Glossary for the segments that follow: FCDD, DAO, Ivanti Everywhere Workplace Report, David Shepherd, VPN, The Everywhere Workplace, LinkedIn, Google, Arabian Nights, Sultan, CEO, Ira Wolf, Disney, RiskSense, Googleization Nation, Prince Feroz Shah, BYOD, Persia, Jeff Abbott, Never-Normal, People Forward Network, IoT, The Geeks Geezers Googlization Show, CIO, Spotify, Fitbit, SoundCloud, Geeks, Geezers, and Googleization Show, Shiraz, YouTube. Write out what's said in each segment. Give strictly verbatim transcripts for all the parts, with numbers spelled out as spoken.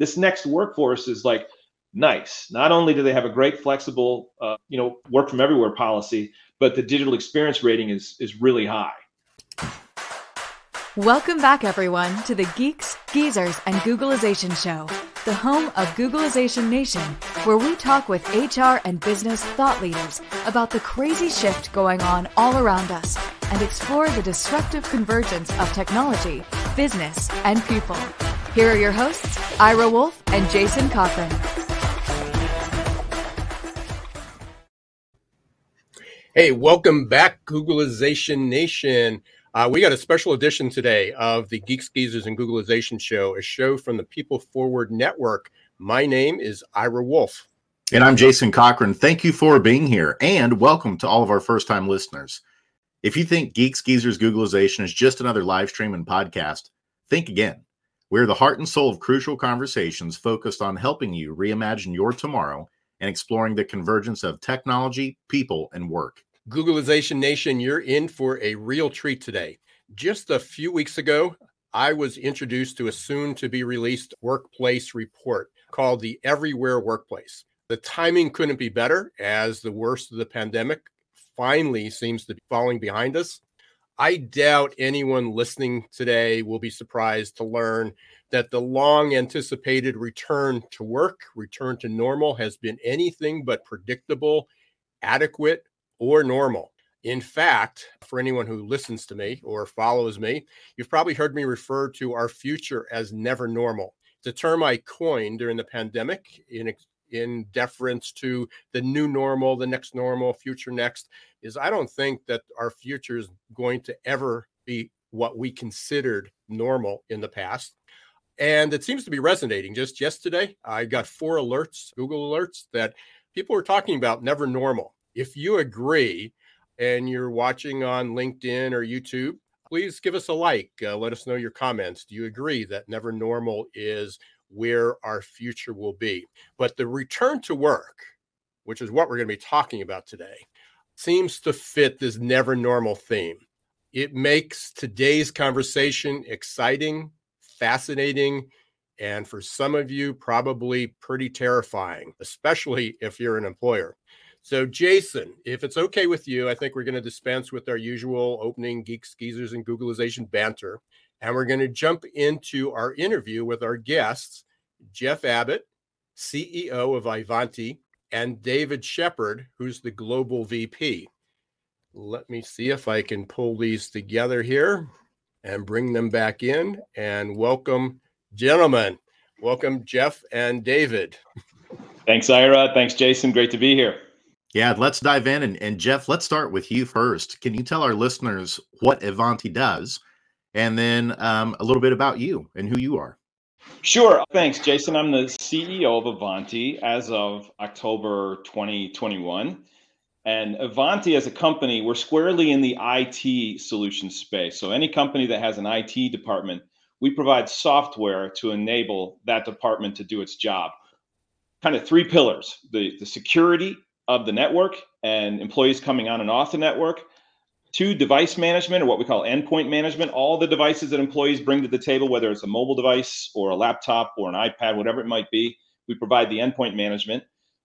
this next workforce is like, nice. Not only do they have a great flexible, uh, you know, work from everywhere policy, but the digital experience rating is is really high. Welcome back, everyone, to the Geeks, Geezers, and Googleization Show, the home of Googleization Nation, where we talk with H R and business thought leaders about the crazy shift going on all around us and explore the disruptive convergence of technology, business, and people. Here are your hosts, Ira Wolf and Jason Cochran. Hey, welcome back, Googleization Nation. Uh, we got a special edition today of the Geeks, Geezers, and Googleization Show, a show from the People Forward Network. My name is Ira Wolf. And I'm Jason Cochran. Thank you for being here, and welcome to all of our first-time listeners. If you think Geeks, Geezers, Googleization is just another live stream and podcast, think again. We're the heart and soul of crucial conversations focused on helping you reimagine your tomorrow and exploring the convergence of technology, people, and work. Googleization Nation, you're in for a real treat today. Just a few weeks ago, I was introduced to a soon-to-be-released workplace report called The Everywhere Workplace. The timing couldn't be better, as the worst of the pandemic finally seems to be falling behind us. I doubt anyone listening today will be surprised to learn that the long-anticipated return to work, return to normal, has been anything but predictable, adequate, or normal. In fact, for anyone who listens to me or follows me, you've probably heard me refer to our future as never normal. It's a term I coined during the pandemic in, in deference to the new normal, the next normal, future next, is I don't think that our future is going to ever be what we considered normal in the past. And it seems to be resonating. Just yesterday, I got four alerts, Google alerts, that people were talking about never normal. If you agree and you're watching on LinkedIn or YouTube, please give us a like. Uh, let us know your comments. Do you agree that never normal is where our future will be? But the return to work, which is what we're going to be talking about today, seems to fit this never normal theme. It makes today's conversation exciting, fascinating, and for some of you, probably pretty terrifying, especially if you're an employer. So, Jason, if it's okay with you, I think we're going to dispense with our usual opening Geeks, Geezers, and Googleization banter, and we're going to jump into our interview with our guests, Jeff Abbott, C E O of Ivanti, and David Shepherd, who's the global V P. Let me see if I can pull these together here and bring them back in. And welcome, gentlemen. Welcome, Jeff and David. Thanks, Ira. Thanks, Jason. Great to be here. Yeah, let's dive in. And, and Jeff, let's start with you first. Can you tell our listeners what Ivanti does and then um, a little bit about you and who you are? Sure. Thanks, Jason. I'm the C E O of Ivanti as of October twenty twenty-one. And Ivanti as a company, we're squarely in the I T solution space. So any company that has an I T department, we provide software to enable that department to do its job. Kind of three pillars, the, the security of the network and employees coming on and off the network. Two, device management, or what we call endpoint management, all the devices that employees bring to the table, whether it's a mobile device or a laptop or an iPad, whatever it might be, we provide the endpoint management.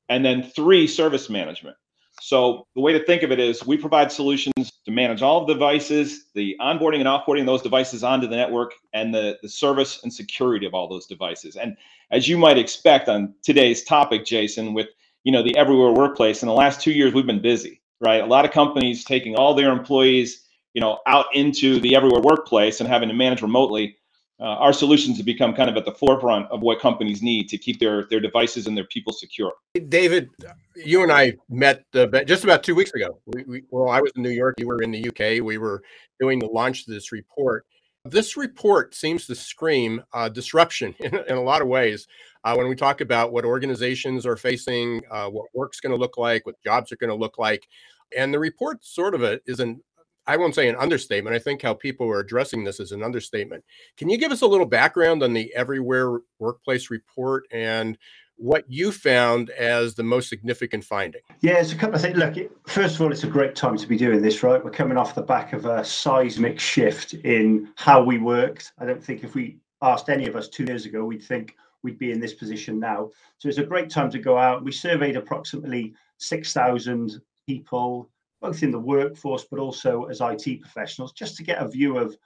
And then three, service management. So the way to think of it is we provide solutions to manage all of the devices, the onboarding and offboarding of those devices onto the network, and the, the service and security of all those devices. And as you might expect on today's topic, Jason, with you know, the everywhere workplace, in the last two years, we've been busy, right? A lot of companies taking all their employees, you know, out into the everywhere workplace and having to manage remotely. Uh, our solutions have become kind of at the forefront of what companies need to keep their, their devices and their people secure. David, you and I met uh, just about two weeks ago. We, we, well, I was in New York, you were in the U K. We were doing the launch of this report. This report seems to scream uh, disruption in, in a lot of ways. Uh, when we talk about what organizations are facing, uh, what work's going to look like, what jobs are going to look like. And the report sort of a, is an, I won't say an understatement. I think how people are addressing this is an understatement. Can you give us a little background on the Everywhere Workplace Report and what you found as the most significant finding? Yeah, there's a couple of things. Look, it, first of all, it's a great time to be doing this, right? We're coming off the back of a seismic shift in how we worked. I don't think if we asked any of us two years ago, we'd think we'd be in this position now. So it's a great time to go out. We surveyed approximately six thousand people, both in the workforce, but also as I T professionals, just to get a view of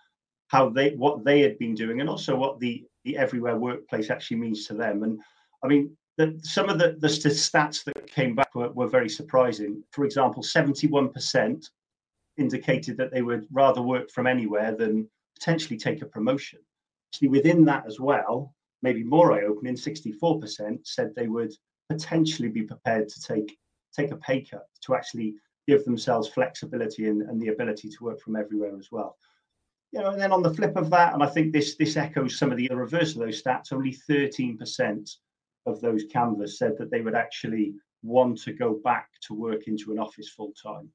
how they, what they had been doing, and also what the, the everywhere workplace actually means to them. And I mean, the, some of the, the stats that came back were, were very surprising. For example, seventy-one percent indicated that they would rather work from anywhere than potentially take a promotion. Actually, within that as well, maybe more eye-opening, sixty-four percent said they would potentially be prepared to take take a pay cut to actually give themselves flexibility and, and the ability to work from everywhere as well. You know, and then on the flip of that, and I think this this echoes some of the reverse of those stats, only thirteen percent of those canvassed said that they would actually want to go back to work into an office full-time.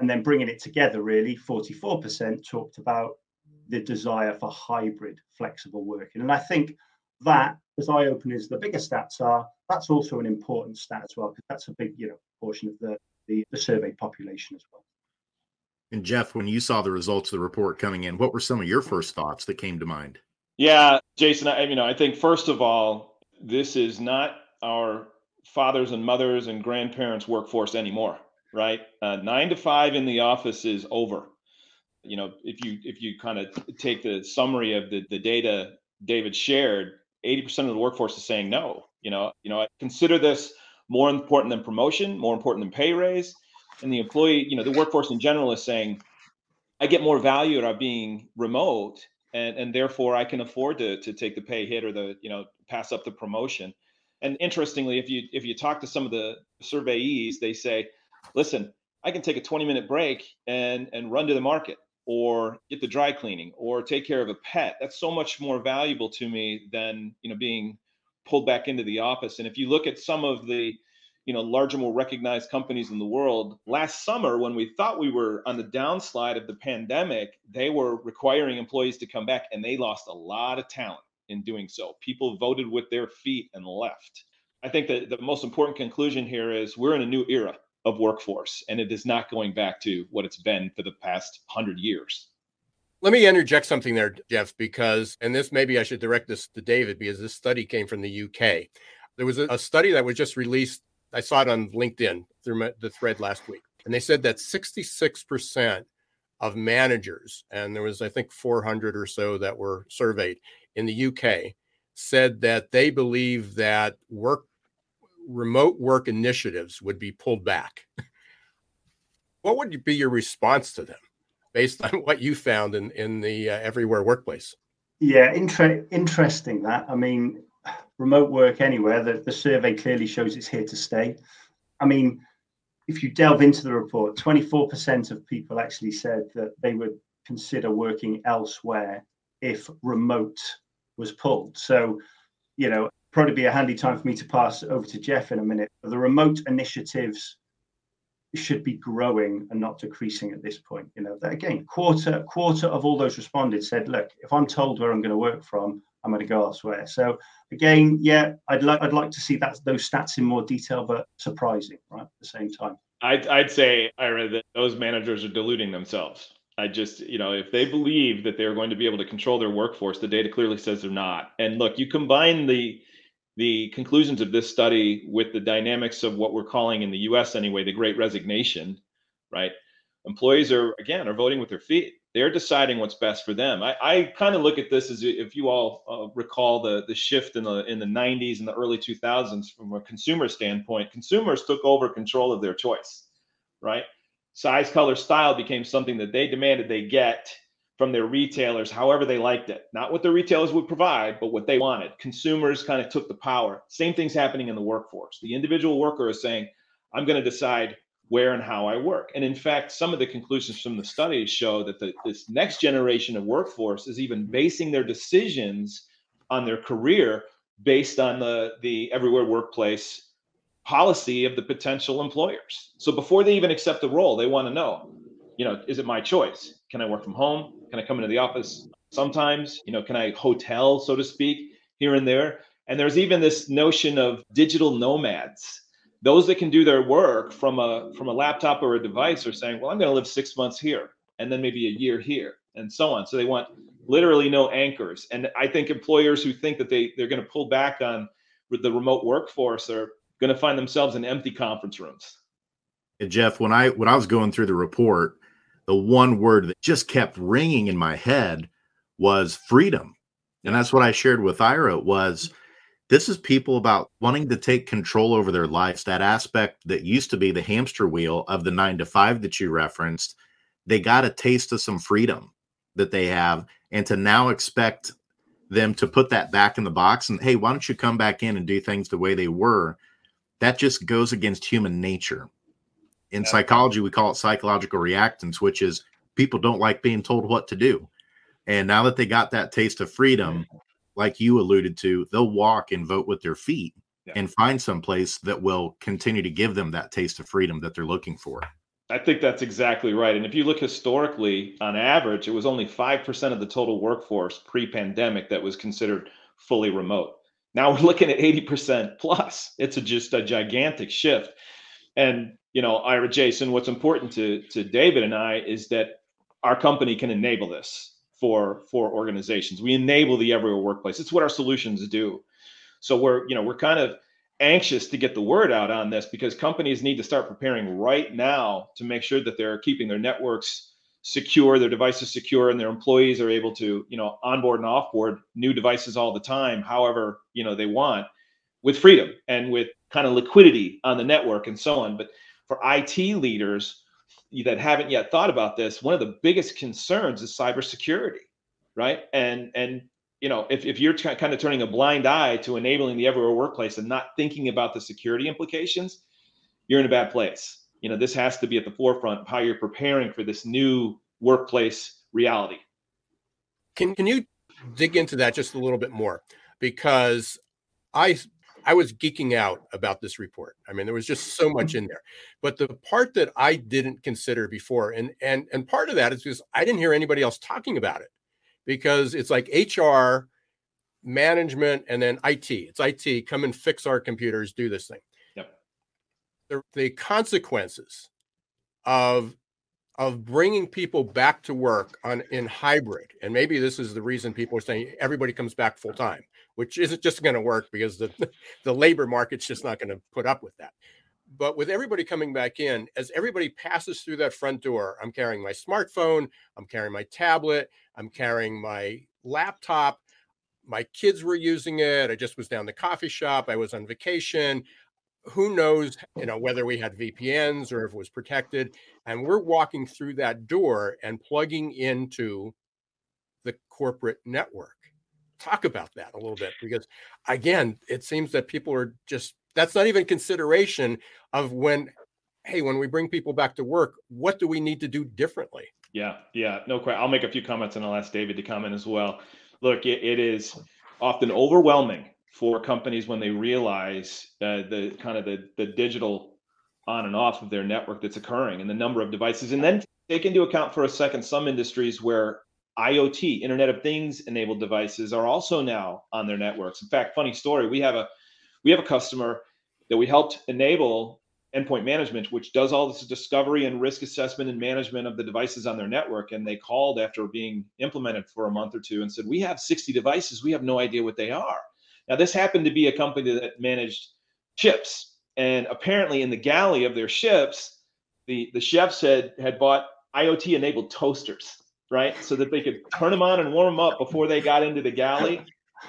And then bringing it together, really, forty-four percent talked about the desire for hybrid flexible working. And I think that, as eye-opening as the bigger stats are, that's also an important stat as well, because that's a big, you know, portion of the, the, the survey population as well. And Jeff, when you saw the results of the report coming in, what were some of your first thoughts that came to mind? Yeah, Jason, I, you know, I think first of all, this is not our fathers and mothers and grandparents' workforce anymore, right? Uh, nine to five in the office is over. You know, if you if you kind of take the summary of the, the data David shared, eighty percent of the workforce is saying no. You know, you know, I consider this more important than promotion, more important than pay raise. And the employee, you know, the workforce in general is saying, I get more value out of being remote, and, and therefore I can afford to to take the pay hit or the, you know, pass up the promotion. And interestingly, if you if you talk to some of the surveyees, they say, listen, I can take a twenty minute break and and run to the market, or get the dry cleaning, or take care of a pet. That's so much more valuable to me than, you know, being pulled back into the office. And if you look at some of the, you know, larger, more recognized companies in the world, last summer when we thought we were on the downslide of the pandemic, they were requiring employees to come back, and they lost a lot of talent in doing so. People voted with their feet and left. I think that the most important conclusion here is we're in a new era of workforce, and it is not going back to what it's been for the past hundred years. Let me interject something there, Jeff, because, and this, maybe I should direct this to David, because this study came from the U K. There was a, a study that was just released. I saw it on LinkedIn through my, the thread last week. And they said that sixty-six percent of managers, and there was, I think, four hundred or so that were surveyed in the U K, said that they believe that work remote work initiatives would be pulled back. What would be your response to them based on what you found in, in the uh, everywhere workplace? Yeah, inter- interesting that. I mean, remote work anywhere, the, the survey clearly shows it's here to stay. I mean, if you delve into the report, twenty-four percent of people actually said that they would consider working elsewhere if remote was pulled. So, you know, probably be a handy time for me to pass over to Jeff in a minute. The remote initiatives should be growing and not decreasing at this point. You know, that again, quarter quarter of all those respondents said, look, if I'm told where I'm going to work from, I'm going to go elsewhere. So again, yeah, I'd like I'd like to see that those stats in more detail, but surprising, right? At the same time, I'd I'd say, Ira, that those managers are deluding themselves. I just, you know, if they believe that they're going to be able to control their workforce, the data clearly says they're not. And look, you combine the the conclusions of this study with the dynamics of what we're calling in the U S anyway, the Great Resignation, right? Employees are, again, are voting with their feet. They're deciding what's best for them. I, I kind of look at this as, if you all uh, recall the, the shift in the in the nineties and the early two thousands from a consumer standpoint, consumers took over control of their choice, right? Size, color, style became something that they demanded they get from their retailers, however they liked it. Not what the retailers would provide, but what they wanted. Consumers kind of took the power. Same thing's happening in the workforce. The individual worker is saying, I'm going to decide where and how I work. And in fact, some of the conclusions from the studies show that the, this next generation of workforce is even basing their decisions on their career based on the, the everywhere workplace policy of the potential employers. So before they even accept the role, they want to know, you know, is it my choice? Can I work from home? Can I come into the office sometimes? You know, can I hotel, so to speak, here and there? And there's even this notion of digital nomads. Those that can do their work from a from a laptop or a device are saying, well, I'm going to live six months here and then maybe a year here and so on. So they want literally no anchors. And I think employers who think that they, they're going to pull back on with the remote workforce are going to find themselves in empty conference rooms. And Jeff, when I when I was going through the report, the one word that just kept ringing in my head was freedom. And that's what I shared with Ira was, this is people about wanting to take control over their lives. That aspect that used to be the hamster wheel of the nine to five that you referenced, they got a taste of some freedom that they have, and to now expect them to put that back in the box and, hey, why don't you come back in and do things the way they were? That just goes against human nature. In yeah. psychology, we call it psychological reactance, which is people don't like being told what to do. And now that they got that taste of freedom, like you alluded to, they'll walk and vote with their feet yeah. and find some place that will continue to give them that taste of freedom that they're looking for. I think that's exactly right. And if you look historically, on average, it was only five percent of the total workforce pre-pandemic that was considered fully remote. Now we're looking at eighty percent plus. It's a, just a gigantic shift. And, you know, Ira, Jason, what's important to, to David and I is that our company can enable this for, for organizations. We enable the everywhere workplace. It's what our solutions do. So we're, you know, we're kind of anxious to get the word out on this because companies need to start preparing right now to make sure that they're keeping their networks secure, their devices secure, and their employees are able to, you know, onboard and offboard new devices all the time, however, you know, they want, with freedom and with kind of liquidity on the network and so on. But for I T leaders that haven't yet thought about this, one of the biggest concerns is cybersecurity, right? And, and, you know, if, if you're t- kind of turning a blind eye to enabling the everywhere workplace and not thinking about the security implications, you're in a bad place. You know, this has to be at the forefront of how you're preparing for this new workplace reality. Can can you dig into that just a little bit more? Because I I was geeking out about this report. I mean, there was just so much in there. But the part that I didn't consider before, and and and part of that is because I didn't hear anybody else talking about it. Because it's like H R, management, and then I T. It's I T, come and fix our computers, do this thing. Yep. The, the consequences of, of bringing people back to work on in hybrid, and maybe this is the reason people are saying everybody comes back full time, which isn't just going to work because the, the labor market's just not going to put up with that. But with everybody coming back in, as everybody passes through that front door, I'm carrying my smartphone, I'm carrying my tablet, I'm carrying my laptop. My kids were using it. I just was down the coffee shop. I was on vacation. Who knows, you know, whether we had V P Ns or if it was protected. And we're walking through that door and plugging into the corporate network. Talk about that a little bit, because again, it seems that people are just, that's not even consideration of when, hey, when we bring people back to work, what do we need to do differently? Yeah, yeah, no question. I'll make a few comments and I'll ask David to comment as well. Look, it, it is often overwhelming for companies when they realize uh, the kind of the, the digital on and off of their network that's occurring and the number of devices. And then take into account for a second some industries where I O T, Internet of Things enabled devices are also now on their networks. In fact, funny story, we have a we have a customer that we helped enable endpoint management, which does all this discovery and risk assessment and management of the devices on their network. And they called after being implemented for a month or two and said, we have sixty devices. We have no idea what they are. Now, this happened to be a company that managed chips. And apparently in the galley of their ships, the, the chefs had, had bought I O T-enabled toasters, right? So that they could turn them on and warm them up before they got into the galley.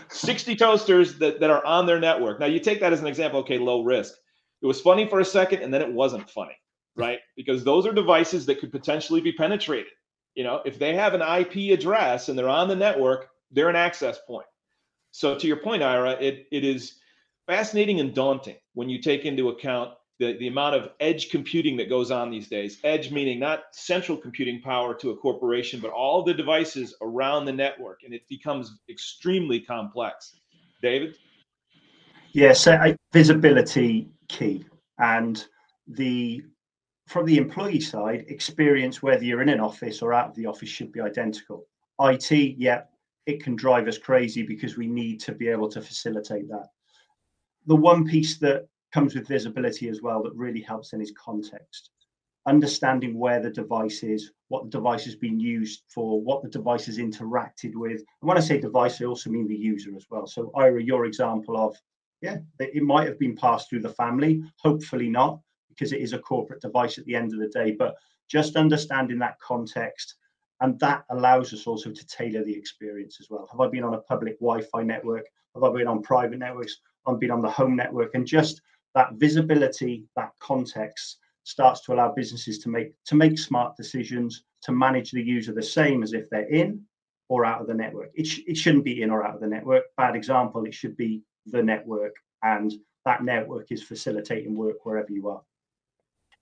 sixty toasters that, that are on their network. Now, you take that as an example, okay, low risk. It was funny for a second, and then it wasn't funny, right? Because those are devices that could potentially be penetrated. You know, if they have an I P address and they're on the network, they're an access point. So to your point, Ira, it, it is fascinating and daunting when you take into account the, the amount of edge computing that goes on these days. Edge meaning not central computing power to a corporation, but all the devices around the network, and it becomes extremely complex. David? Yes, yeah, so, uh, visibility key, and the from the employee side, experience whether you're in an office or out of the office should be identical. I T, yeah, it can drive us crazy because we need to be able to facilitate that. The one piece that comes with visibility as well that really helps in is context. Understanding where the device is, what the device has been used for, what the device has interacted with. And when I say device, I also mean the user as well. So Ira, your example of yeah, it might have been passed through the family, hopefully not, because it is a corporate device at the end of the day. But just understanding that context, and that allows us also to tailor the experience as well. Have I been on a public Wi-Fi network? Have I been on private networks? I've been on the home network. And just that visibility, that context starts to allow businesses to make to make smart decisions, to manage the user the same as if they're in or out of the network. It, sh- it shouldn't be in or out of the network. Bad example, it should be the network, and that network is facilitating work wherever you are.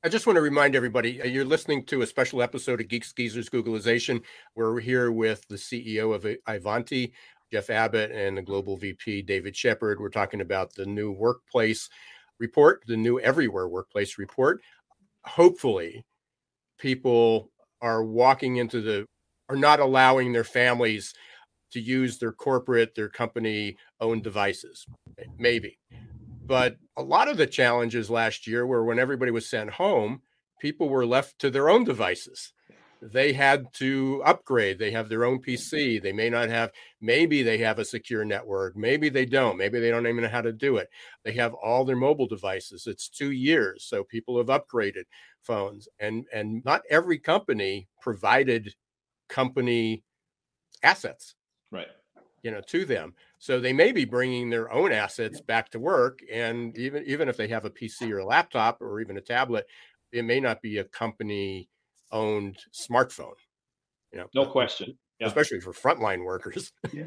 I just want to remind everybody, you're listening to a special episode of Geeks, Geezers, Googleization. We're here with the C E O of Ivanti, Jeff Abbott, and the global V P, David Shepherd. We're talking about the new workplace report, the new Everywhere Workplace Report. Hopefully, people are walking into the, are not allowing their families to use their corporate, their company-owned devices, maybe. But a lot of the challenges last year were when everybody was sent home, people were left to their own devices. They had to upgrade. They have their own P C. They may not have, maybe they have a secure network. Maybe they don't. Maybe they don't even know how to do it. They have all their mobile devices. It's two years. So people have upgraded phones. And, and not every company provided company assets, right? You know, to them. So they may be bringing their own assets back to work. And even, even if they have a P C or a laptop or even a tablet, it may not be a company owned smartphone, you know, no question. Yeah. Especially for frontline workers. Yeah.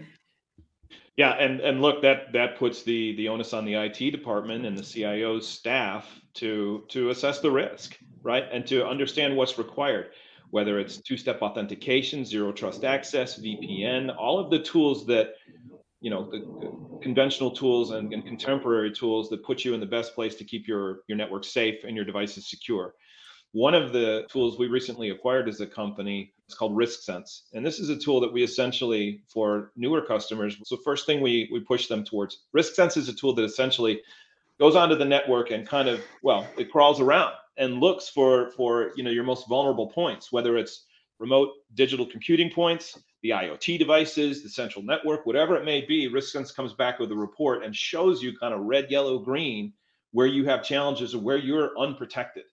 Yeah. And, and look, that, that puts the, the onus on the I T department and the C I O's staff to, to assess the risk, right? And to understand what's required, whether it's two-step authentication, zero trust access, V P N, all of the tools that, you know, the conventional tools and, and contemporary tools that put you in the best place to keep your, your network safe and your devices secure. One of the tools we recently acquired as a company is called RiskSense. And this is a tool that we essentially, for newer customers, so first thing we, we push them towards. RiskSense is a tool that essentially goes onto the network and kind of, well, it crawls around and looks for, for you know, your most vulnerable points, whether it's remote digital computing points, the IoT devices, the central network, whatever it may be. RiskSense comes back with a report and shows you kind of red, yellow, green, where you have challenges or where you're unprotected,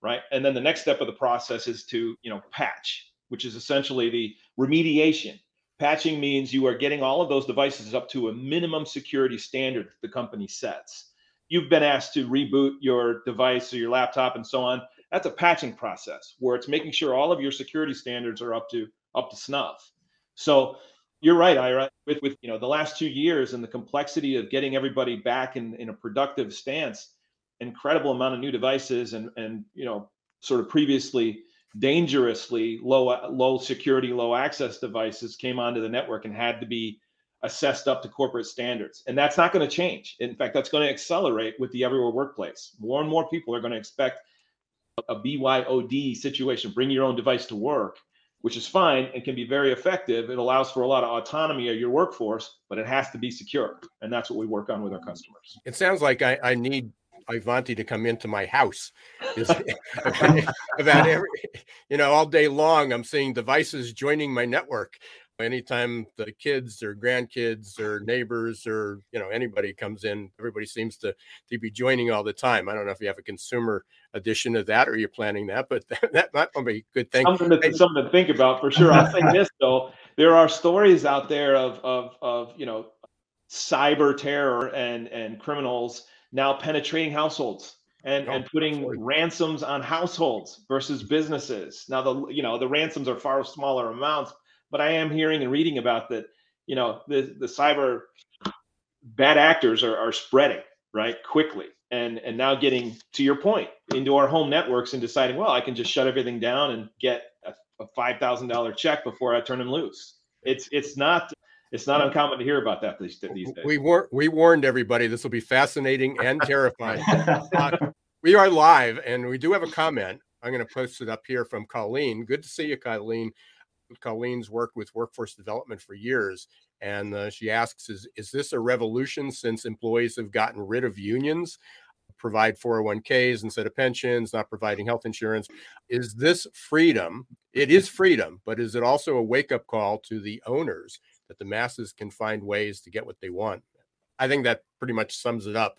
right? And then the next step of the process is to, you know, patch, which is essentially the remediation. Patching means you are getting all of those devices up to a minimum security standard the company sets. You've been asked to reboot your device or your laptop and so on. That's a patching process where it's making sure all of your security standards are up to up to snuff. So you're right, Ira, with, with you know, the last two years and the complexity of getting everybody back in, in a productive stance, incredible amount of new devices and, and you know, sort of previously dangerously low, low security, low access devices came onto the network and had to be assessed up to corporate standards. And that's not going to change. In fact, that's going to accelerate with the Everywhere Workplace. More and more people are going to expect a B Y O D situation, bring your own device to work, which is fine and can be very effective. It allows for a lot of autonomy of your workforce, but it has to be secure. And that's what we work on with our customers. It sounds like I, I need Ivanti to come into my house. About every, you know, all day long, I'm seeing devices joining my network. Anytime the kids or grandkids or neighbors or, you know, anybody comes in, everybody seems to, to be joining all the time. I don't know if you have a consumer edition of that or you're planning that, but that, that might be a good thing. Something to, something to think about for sure. I'll say this, though. There are stories out there of, of, of you know, cyber terror and, and criminals now penetrating households and, oh, and putting absolutely. ransoms on households versus businesses. Now, the you know, the ransoms are far smaller amounts. But I am hearing and reading about that, you know, the, the cyber bad actors are, are spreading, right, quickly. And and now getting, to your point, into our home networks and deciding, well, I can just shut everything down and get a, a five thousand dollars check before I turn them loose. It's it's not it's not uncommon to hear about that these, these days. We, war- we warned everybody this will be fascinating and terrifying. uh, we are live, and we do have a comment. I'm going to post it up here from Colleen. Good to see you, Colleen. Colleen's worked with workforce development for years, and uh, she asks, is, is this a revolution since employees have gotten rid of unions, provide four oh one k's instead of pensions, not providing health insurance? Is this freedom? It is freedom, but is it also a wake-up call to the owners that the masses can find ways to get what they want? I think that pretty much sums it up.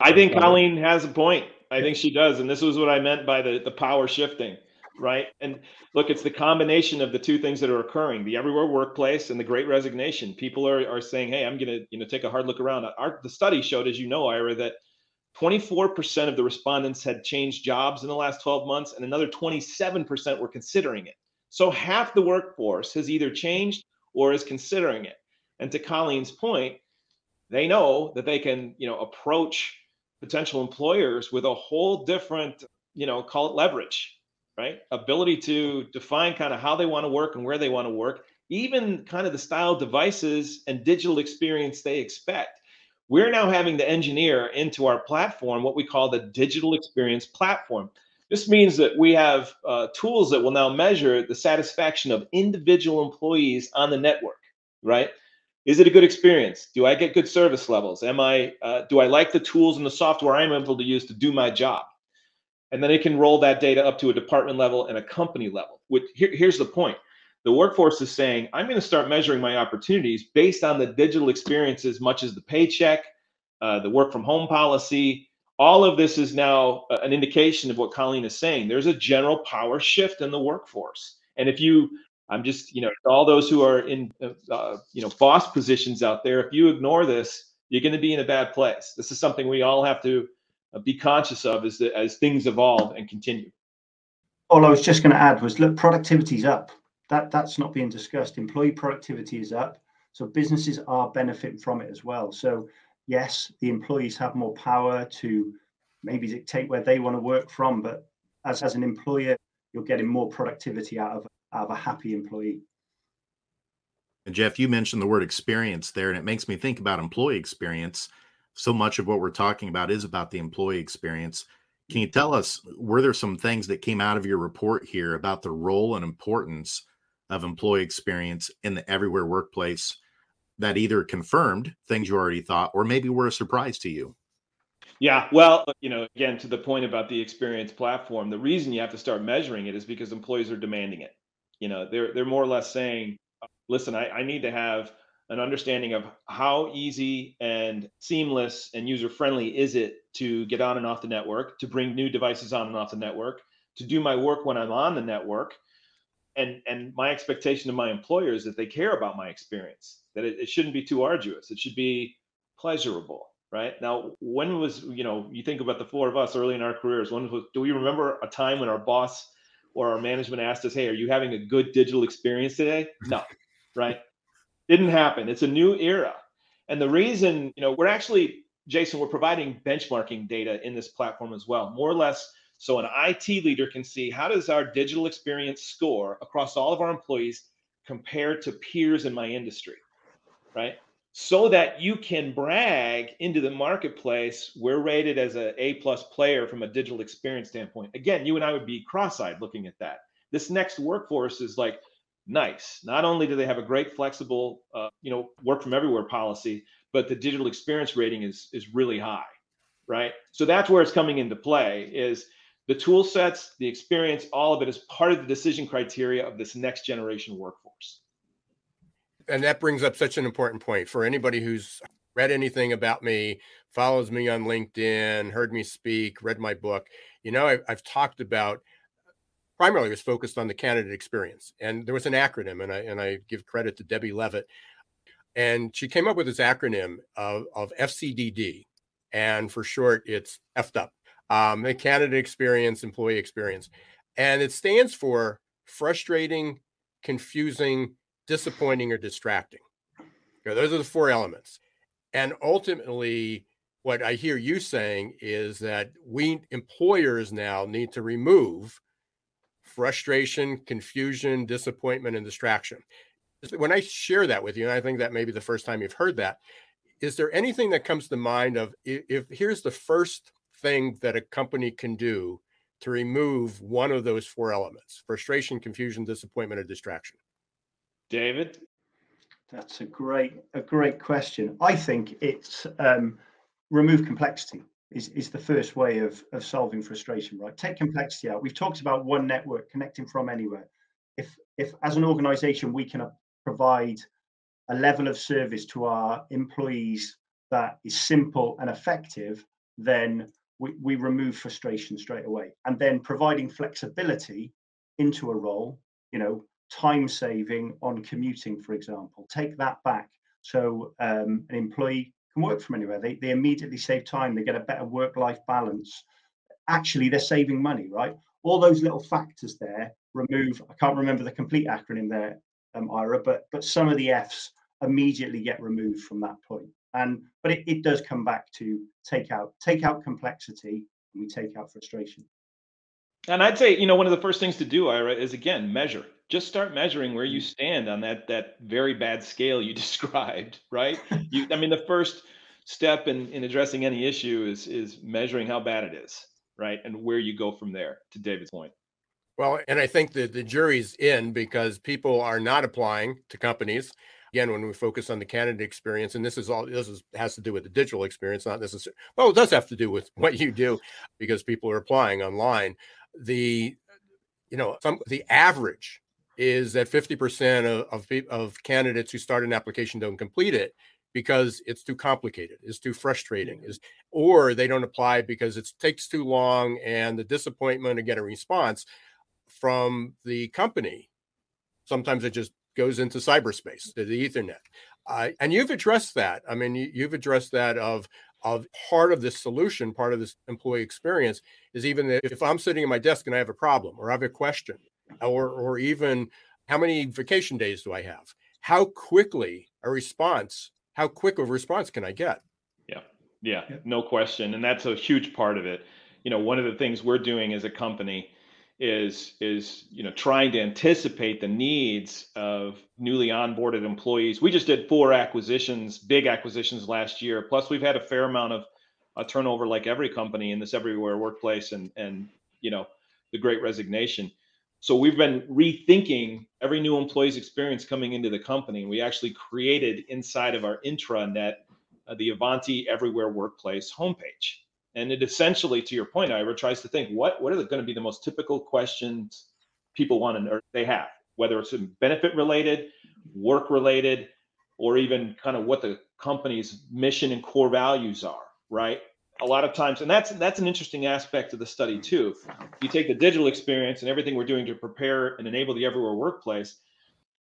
I think Colleen has a point. I think she does. And this was what I meant by the, the power shifting, right? And look, it's the combination of the two things that are occurring, the everywhere workplace and the great resignation. People are, are saying, hey, I'm going to you know take a hard look around. Our, the study showed, as you know, Ira, that twenty-four percent of the respondents had changed jobs in the last twelve months, and another twenty-seven percent were considering it. So half the workforce has either changed or is considering it. And to Colleen's point, they know that they can, you know, approach potential employers with a whole different, you know, call it leverage, right? Ability to define kind of how they want to work and where they want to work, even kind of the style, devices, and digital experience they expect. We're now having to engineer into our platform what we call the digital experience platform. This means that we have uh, tools that will now measure the satisfaction of individual employees on the network, right? Is it a good experience? Do I get good service levels? Am I? Uh, do I like the tools and the software I'm able to use to do my job? And then it can roll that data up to a department level and a company level. Which, here, here's the point. The workforce is saying, I'm going to start measuring my opportunities based on the digital experience as much as the paycheck, uh, the work from home policy. All of this is now an indication of what Colleen is saying. There's a general power shift in the workforce. And if you, I'm just, you know, all those who are in, uh, you know, boss positions out there, if you ignore this, you're going to be in a bad place. This is something we all have to be conscious of as, the, as things evolve and continue. All I was just going to add was, look, productivity's up. That that's not being discussed. Employee productivity is up, so businesses are benefiting from it as well. So yes, the employees have more power to maybe dictate where they want to work from, but as, as an employer, you're getting more productivity out of, out of a happy employee. And Jeff, you mentioned the word experience there, and it makes me think about employee experience. So much of what we're talking about is about the employee experience. Can you tell us, were there some things that came out of your report here about the role and importance of employee experience in the everywhere workplace that either confirmed things you already thought or maybe were a surprise to you? Yeah, well, you know, again, to the point about the experience platform, the reason you have to start measuring it is because employees are demanding it. You know, they're they're more or less saying, listen, I, I need to have an understanding of how easy and seamless and user-friendly is it to get on and off the network, to bring new devices on and off the network, to do my work when I'm on the network. And and my expectation of my employer is that they care about my experience, that it, it shouldn't be too arduous. It should be pleasurable, right? Now, when was, you know, you think about the four of us early in our careers, when was, do we remember a time when our boss or our management asked us, hey, are you having a good digital experience today? No, right? Didn't happen. It's a new era. And the reason, you know, we're actually, Jason, we're providing benchmarking data in this platform as well, more or less. So an I T leader can see how does our digital experience score across all of our employees compare to peers in my industry, right? So that you can brag into the marketplace, we're rated as an A plus player from a digital experience standpoint. Again, you and I would be cross-eyed looking at that. This next workforce is like, nice. Not only do they have a great flexible, uh, you know, work from everywhere policy, but the digital experience rating is is really high, right? So that's where it's coming into play is, the tool sets, the experience, all of it is part of the decision criteria of this next generation workforce. And that brings up such an important point for anybody who's read anything about me, follows me on LinkedIn, heard me speak, read my book. You know, I've, I've talked about, primarily was focused on the candidate experience. And there was an acronym, and I and I give credit to Debbie Levitt. And she came up with this acronym of, of F C D D. And for short, it's effed up. Um, the candidate experience, employee experience. And it stands for frustrating, confusing, disappointing, or distracting. You know, those are the four elements. And ultimately, what I hear you saying is that we employers now need to remove frustration, confusion, disappointment, and distraction. When I share that with you, and I think that may be the first time you've heard that, is there anything that comes to mind of if, if here's the first thing that a company can do to remove one of those four elements, frustration, confusion, disappointment, or distraction? David? That's a great, a great question. I think it's um, remove complexity is, is the first way of, of solving frustration, right? Take complexity out. We've talked about one network connecting from anywhere. If, if as an organization, we can provide a level of service to our employees that is simple and effective, then we, we remove frustration straight away. And then providing flexibility into a role, you know, time saving on commuting, for example, take that back. So um, an employee can work from anywhere. They, they immediately save time. They get a better work-life balance. Actually, they're saving money, right? All those little factors there remove, I can't remember the complete acronym there, um, Ira, but but some of the F's immediately get removed from that point. And but it, it does come back to take out, take out complexity, and we take out frustration. And I'd say, you know, one of the first things to do, Ira, is again, measure. Just start measuring where you stand on that that very bad scale you described, right? You, I mean, the first step in, in addressing any issue is is measuring how bad it is, right? And where you go from there, to David's point. Well, and I think that the jury's in, because people are not applying to companies. Again, when we focus on the candidate experience, and this is all, this is, has to do with the digital experience, not necessarily, well, it does have to do with what you do, because people are applying online. The, you know, some, the average is that fifty percent of, of, of candidates who start an application don't complete it because it's too complicated, it's too frustrating, is, or they don't apply because it takes too long, and the disappointment to get a response from the company, sometimes it just goes into cyberspace, to the Ethernet. Uh, and you've addressed that. I mean, you, you've addressed that of, of part of this solution, part of this employee experience is even that if I'm sitting at my desk and I have a problem or I have a question, or or even how many vacation days do I have? How quickly a response, how quick of a response can I get? Yeah, yeah, no question. And that's a huge part of it. You know, one of the things we're doing as a company is is you know trying to anticipate the needs of newly onboarded employees. We just did four acquisitions, big acquisitions last year. Plus, we've had a fair amount of uh, turnover, like every company in this everywhere workplace, and and you know the Great Resignation. So we've been rethinking every new employee's experience coming into the company. And we actually created inside of our intranet uh, the Ivanti Everywhere Workplace homepage. And it essentially, to your point, Ira, tries to think, what, what are going to be the most typical questions people want to know they have, whether it's benefit related, work related, or even kind of what the company's mission and core values are, right? A lot of times, and that's that's an interesting aspect of the study too. You take the digital experience and everything we're doing to prepare and enable the everywhere workplace.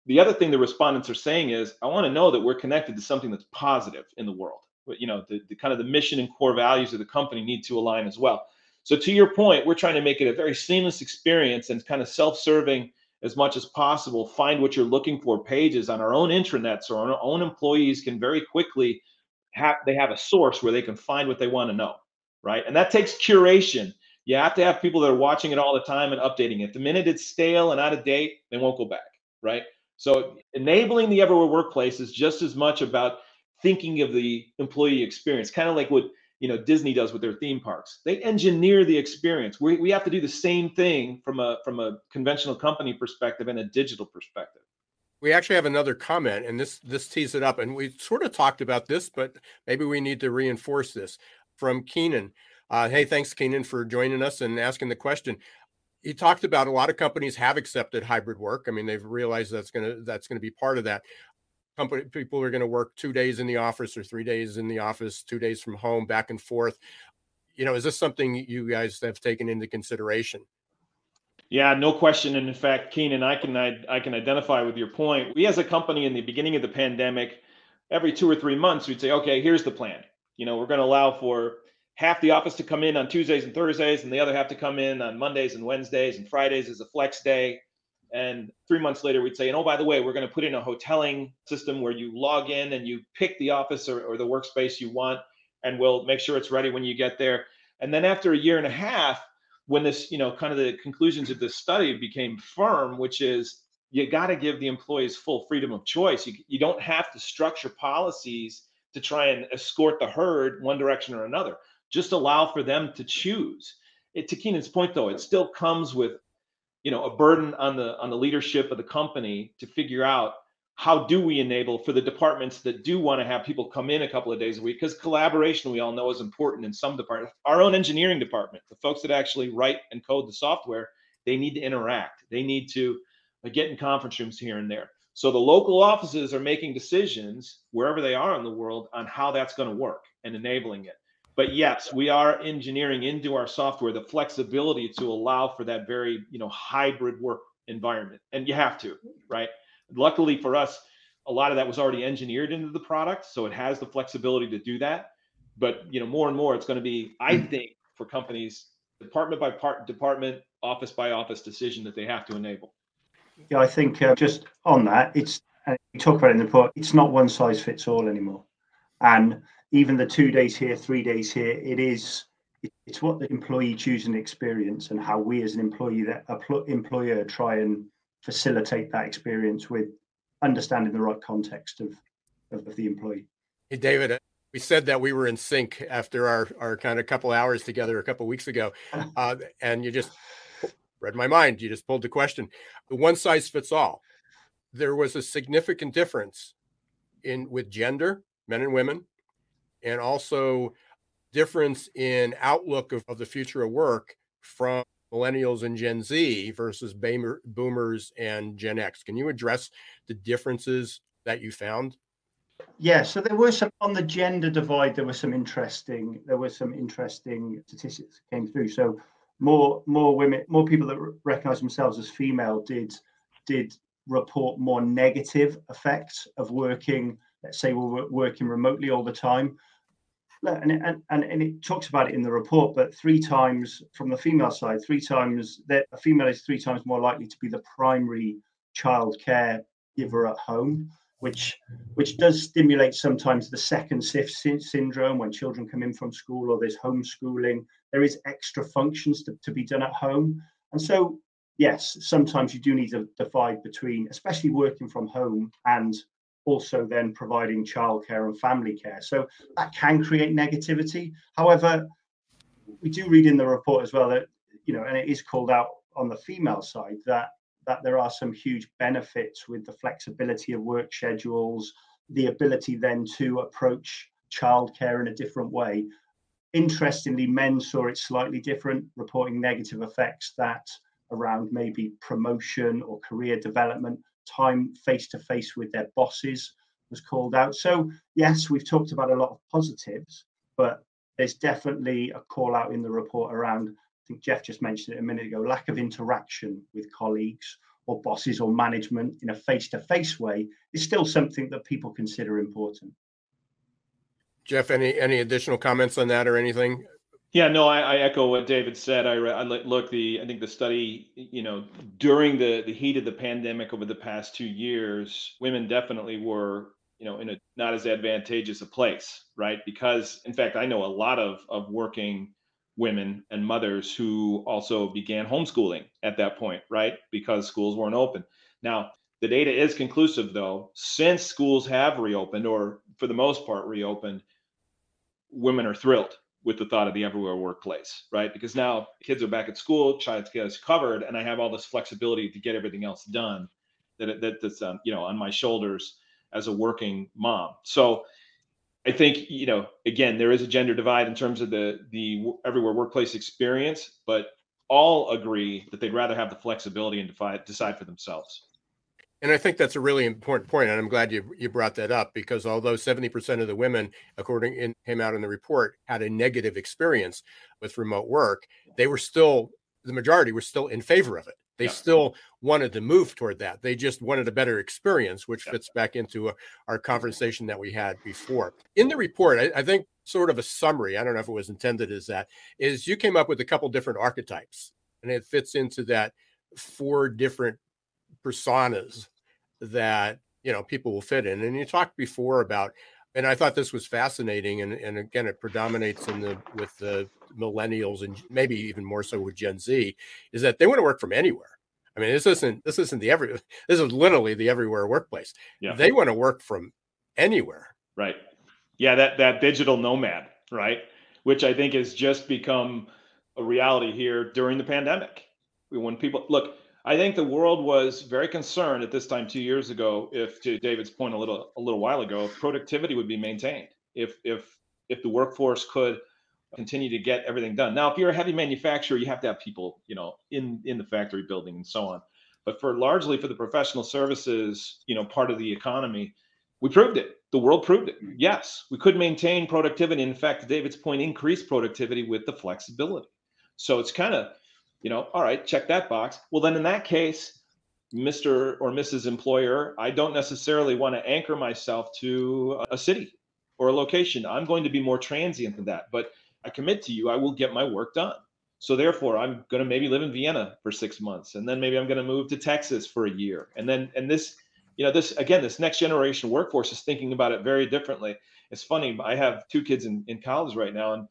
The other thing the respondents are saying is, I want to know that we're connected to something that's positive in the world. You know, the, the kind of the mission and core values of the company need to align as well. So to your point, we're trying to make it a very seamless experience and kind of self-serving as much as possible. Find what you're looking for pages on our own intranet, so our own employees can very quickly have, they have a source where they can find what they want to know, right? And that takes curation. You have to have people that are watching it all the time and updating it. The minute it's stale and out of date, they won't go back, right? So enabling the everywhere workplace is just as much about thinking of the employee experience, kind of like what you know Disney does with their theme parks. They engineer the experience. We we have to do the same thing from a from a conventional company perspective and a digital perspective. We actually have another comment, and this this tees it up, and we sort of talked about this, but maybe we need to reinforce this from Keenan. Uh, hey, thanks, Keenan, for joining us and asking the question. He talked about a lot of companies have accepted hybrid work. I mean, they've realized that's gonna that's gonna be part of that. Company people are going to work two days in the office or three days in the office, two days from home, back and forth. You know, is this something you guys have taken into consideration? Yeah, no question. And in fact, Keenan, I can I, I can identify with your point. We as a company in the beginning of the pandemic, every two or three months, we'd say, okay, here's the plan. You know, we're going to allow for half the office to come in on Tuesdays and Thursdays, and the other half to come in on Mondays and Wednesdays, and Fridays is a flex day. And three months later, we'd say, and oh, by the way, we're going to put in a hoteling system where you log in and you pick the office or, or the workspace you want, and we'll make sure it's ready when you get there. And then after a year and a half, when this, you know, kind of the conclusions of this study became firm, which is you got to give the employees full freedom of choice. You, you don't have to structure policies to try and escort the herd one direction or another. Just allow for them to choose. It, to Keenan's point, though, it still comes with you know, a burden on the on the leadership of the company to figure out how do we enable for the departments that do want to have people come in a couple of days a week, because collaboration, we all know, is important in some departments. Our own engineering department, the folks that actually write and code the software, they need to interact. They need to get in conference rooms here and there. So the local offices are making decisions wherever they are in the world on how that's going to work and enabling it. But yes, we are engineering into our software the flexibility to allow for that very, you know, hybrid work environment. And you have to, right? Luckily for us, a lot of that was already engineered into the product, so it has the flexibility to do that. But, you know, more and more, it's going to be, I think, for companies, department by part, department, office by office decision that they have to enable. Yeah, I think uh, just on that, it's, and we talk about it in the report, it's not one size fits all anymore. And even the two days here, three days here, it is, it's what the employee chooses and experience, and how we as an employee, that employer, try and facilitate that experience with understanding the right context of, of the employee. Hey, David, we said that we were in sync after our, our kind of couple hours together a couple of weeks ago, uh, and you just read my mind. You just pulled the question. One size fits all. There was a significant difference in with gender, men and women, and also difference in outlook of, of the future of work from millennials and Gen Z versus boomer, boomers and Gen X. Can you address the differences that you found? Yeah, so there were some on the gender divide. There were some interesting. There were some interesting statistics that came through. So more more women, more people that recognize themselves as female did did report more negative effects of working. Let's say we're working remotely all the time. And it, and, and it talks about it in the report, but three times from the female side, three times that a female is three times more likely to be the primary childcare giver at home, which which does stimulate sometimes the second shift syndrome when children come in from school or there's homeschooling. There is extra functions to, to be done at home. And so, yes, sometimes you do need to divide between, especially working from home and also then providing childcare and family care. So that can create negativity. However, we do read in the report as well that, you know, and it is called out on the female side that that there are some huge benefits with the flexibility of work schedules, the ability then to approach childcare in a different way. Interestingly, men saw it slightly different, reporting negative effects that around maybe promotion or career development, time face-to-face with their bosses was called out. So yes, we've talked about a lot of positives, but there's definitely a call out in the report around, I think Jeff just mentioned it a minute ago, lack of interaction with colleagues or bosses or management in a face-to-face way is still something that people consider important. Jeff, any any additional comments on that or anything? Yeah, no, I, I echo what David said. I, I look, the I think the study, you know, during the, the heat of the pandemic over the past two years, women definitely were, you know, in a not as advantageous a place, right? Because, in fact, I know a lot of, of working women and mothers who also began homeschooling at that point, right? Because schools weren't open. Now, the data is conclusive, though. Since schools have reopened, or for the most part reopened, women are thrilled with the thought of the everywhere workplace, right? Because now kids are back at school, childcare is covered, and I have all this flexibility to get everything else done that, that that's um, you know, on my shoulders as a working mom. So I think, you know, again, there is a gender divide in terms of the the everywhere workplace experience, but all agree that they'd rather have the flexibility and defy, decide for themselves. And I think that's a really important point, and I'm glad you, you brought that up, because although seventy percent of the women, according in came out in the report, had a negative experience with remote work, they were still, the majority were still in favor of it. They yeah. still wanted to move toward that. They just wanted a better experience, which yeah. fits back into a, our conversation that we had before. In the report, I, I think sort of a summary, I don't know if it was intended as that, is you came up with a couple different archetypes, and it fits into that four different personas that, you know, people will fit in. And you talked before about, and I thought this was fascinating. And, and again, it predominates in the, with the millennials and maybe even more so with Gen Z, is that they want to work from anywhere. I mean, this isn't, this isn't the every, this is literally the everywhere workplace. Yeah. They want to work from anywhere. Right. Yeah. That, that digital nomad, right. Which I think has just become a reality here during the pandemic. When people look, I think the world was very concerned at this time two years ago, if to David's point a little a little while ago, if productivity would be maintained, if if if the workforce could continue to get everything done. Now, if you're a heavy manufacturer, you have to have people, you know, in in the factory building and so on. but for largely for the professional services, you know, part of the economy, we proved it. The world proved it. Yes, we could maintain productivity. In fact, to David's point, increase productivity with the flexibility. So it's kind of, you know, all right, check that box. Well, then in that case, Mister or Missus Employer, I don't necessarily want to anchor myself to a city or a location. I'm going to be more transient than that, but I commit to you, I will get my work done. So therefore, I'm going to maybe live in Vienna for six months, and then maybe I'm going to move to Texas for a year. And then, and this, you know, this, again, this next generation workforce is thinking about it very differently. It's funny. I have two kids in, in college right now, and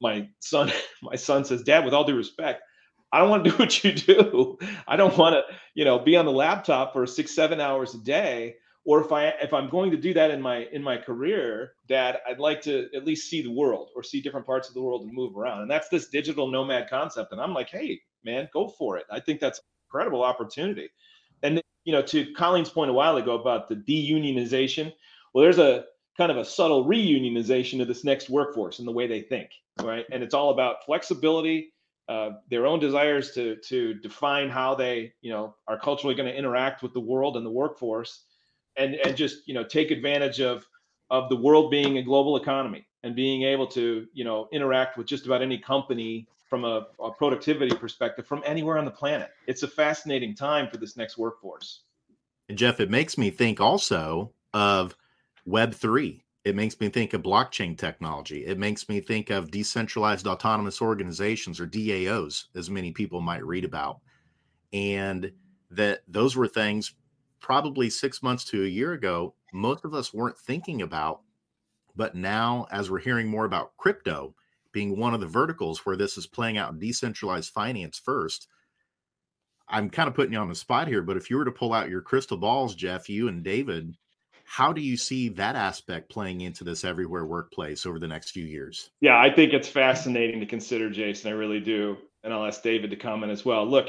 my son, my son says, Dad, with all due respect, I don't want to do what you do. I don't want to, you know, be on the laptop for six, seven hours a day. Or if I, if I'm going to do that in my, in my career, Dad, I'd like to at least see the world or see different parts of the world and move around. And that's this digital nomad concept. And I'm like, hey, man, go for it. I think that's an incredible opportunity. And, you know, to Colleen's point a while ago about the deunionization, well, there's a kind of a subtle reunionization of this next workforce and the way they think, right? And it's all about flexibility, uh, their own desires to, to define how they, you know, are culturally going to interact with the world and the workforce. And, and just, you know, take advantage of, of the world being a global economy and being able to, you know, interact with just about any company from a, a productivity perspective from anywhere on the planet. It's a fascinating time for this next workforce. And Jeff, it makes me think also of Web three. It makes me think of blockchain technology. It makes me think of decentralized autonomous organizations, or D A Os, as many people might read about. And that those were things probably six months to a year ago, most of us weren't thinking about. But now, as we're hearing more about crypto being one of the verticals where this is playing out in decentralized finance first, I'm kind of putting you on the spot here, but if you were to pull out your crystal balls, Jeff, you and David, how do you see that aspect playing into this everywhere workplace over the next few years? Yeah, I think it's fascinating to consider, Jason. I really do. And I'll ask David to comment as well. Look,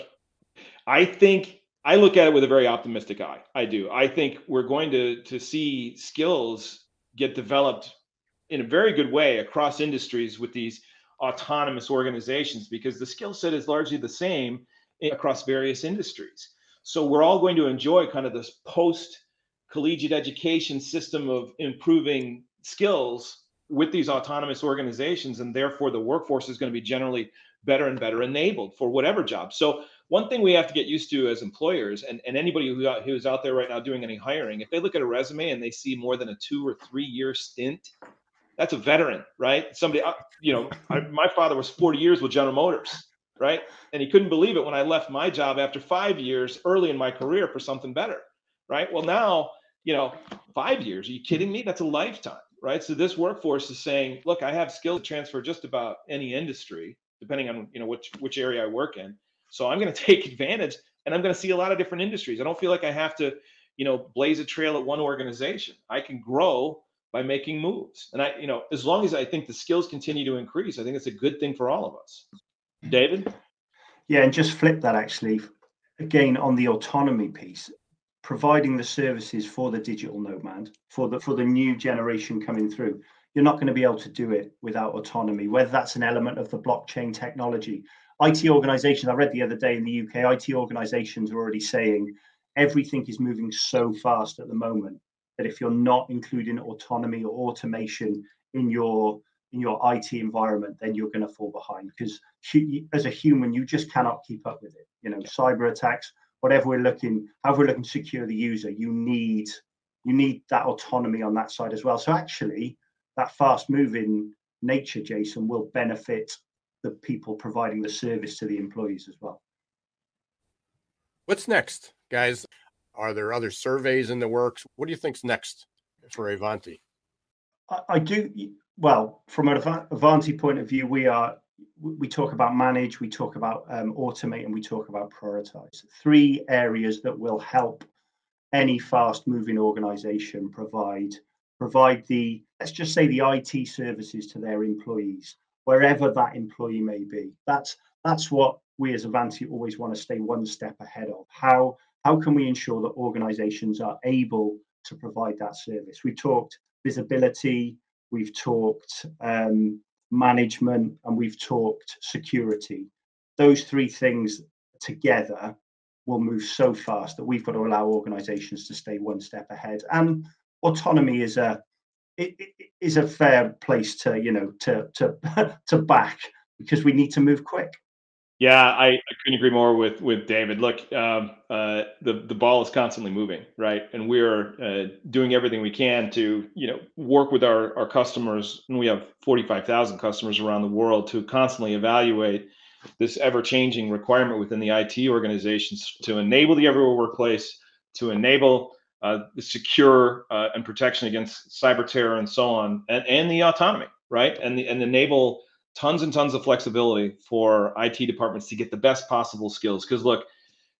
I think I look at it with a very optimistic eye. I do. I think we're going to, to see skills get developed in a very good way across industries with these autonomous organizations, because the skill set is largely the same across various industries. So we're all going to enjoy kind of this post-collegiate education system of improving skills with these autonomous organizations, and therefore the workforce is going to be generally better and better enabled for whatever job. So one thing we have to get used to as employers, and, and anybody who, who's out there right now doing any hiring, if they look at a resume and they see more than a two or three year stint, that's a veteran, right? Somebody, you know, I, my father was forty years with General Motors, right? And he couldn't believe it when I left my job after five years early in my career for something better, right? Well, now, you know, five years, are you kidding me? That's a lifetime, right? So this workforce is saying, look, I have skills to transfer just about any industry, depending on, you know, which, which area I work in. So I'm going to take advantage, and I'm going to see a lot of different industries. I don't feel like I have to, you know, blaze a trail at one organization. I can grow by making moves. And I, you know, as long as I think the skills continue to increase, I think it's a good thing for all of us. David? Yeah, and just flip that actually. Again, on the autonomy piece, providing the services for the digital nomad, for the for the new generation coming through, you're not going to be able to do it without autonomy, whether that's an element of the blockchain technology. I T organizations, I read the other day in the U K, I T organizations are already saying everything is moving so fast at the moment that if you're not including autonomy or automation in your in your I T environment, then you're going to fall behind, because as a human, you just cannot keep up with it. You know, cyber attacks, whatever we're looking, however we're looking to secure the user, you need you need that autonomy on that side as well. So actually, that fast moving nature, Jason, will benefit the people providing the service to the employees as well. What's next, guys? Are there other surveys in the works? What do you think's next for Ivanti? I, I do. Well, from an Ivanti point of view, we are we talk about manage, we talk about um, automate, and we talk about prioritize. Three areas that will help any fast-moving organization provide provide the, let's just say, the I T services to their employees, wherever that employee may be. That's that's what we as Ivanti always want to stay one step ahead of. How how can we ensure that organizations are able to provide that service? We've talked visibility, we've talked um, management, and we've talked security. Those three things together will move so fast that we've got to allow organizations to stay one step ahead. And autonomy is a it, it is a fair place to, you know, to to to back, because we need to move quick. Yeah, I, I couldn't agree more with with David. Look, um, uh, the the ball is constantly moving, right? And we are uh, doing everything we can to, you know, work with our, our customers, and we have forty-five thousand customers around the world, to constantly evaluate this ever-changing requirement within the I T organizations to enable the everywhere workplace, to enable uh, the secure uh, and protection against cyber terror and so on, and, and the autonomy, right? And the, and enable tons and tons of flexibility for I T departments to get the best possible skills. Because look,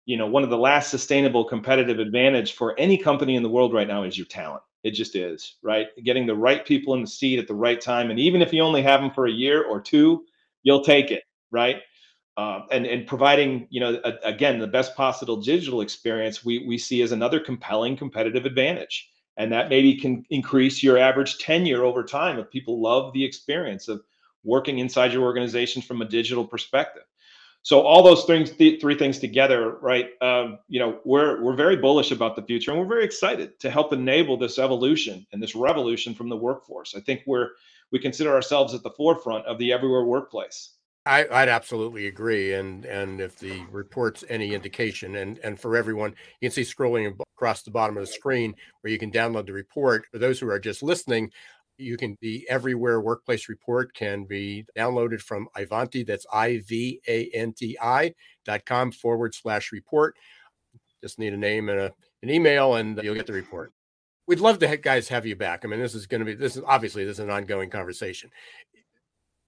you know, one of the last sustainable competitive advantage for any company in the world right now is your talent. It just is, right? Getting the right people in the seat at the right time. And even if you only have them for a year or two, you'll take it, right? Uh, and, and providing, you know, a, again, the best possible digital experience we, we see as another compelling competitive advantage. And that maybe can increase your average tenure over time if people love the experience of working inside your organization from a digital perspective. So all those things, th- three things together, right? Um, you know, we're we're very bullish about the future, and we're very excited to help enable this evolution and this revolution from the workforce. I think we're we consider ourselves at the forefront of the everywhere workplace. I, I'd absolutely agree, and and if the report's any indication, and and for everyone, you can see scrolling across the bottom of the screen where you can download the report. For those who are just listening, you can, the Everywhere Workplace Report can be downloaded from Ivanti. That's I V A N T I dot com forward slash report. Just need a name and a, an email, and you'll get the report. We'd love to have guys have you back. I mean, this is going to be, this is obviously, this is an ongoing conversation.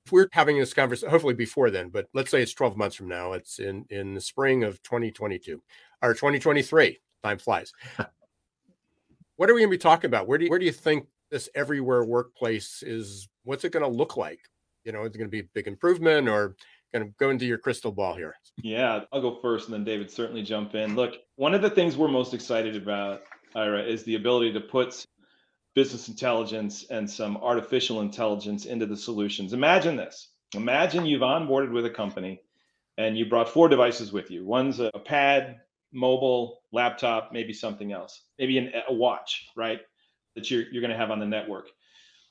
If we're having this conversation, hopefully before then, but let's say it's twelve months from now. It's in, in the spring of twenty twenty-two or twenty twenty-three. Time flies. What are we going to be talking about? Where do you, where do you think this everywhere workplace is? What's it going to look like? You know, is it going to be a big improvement, or going to go into your crystal ball here? Yeah, I'll go first, and then David certainly jump in. Look, one of the things we're most excited about, Ira, is the ability to put business intelligence and some artificial intelligence into the solutions. Imagine this. Imagine you've onboarded with a company and you brought four devices with you. One's a pad, mobile, laptop, maybe something else, maybe an, a watch, right? That you're, you're going to have on the network.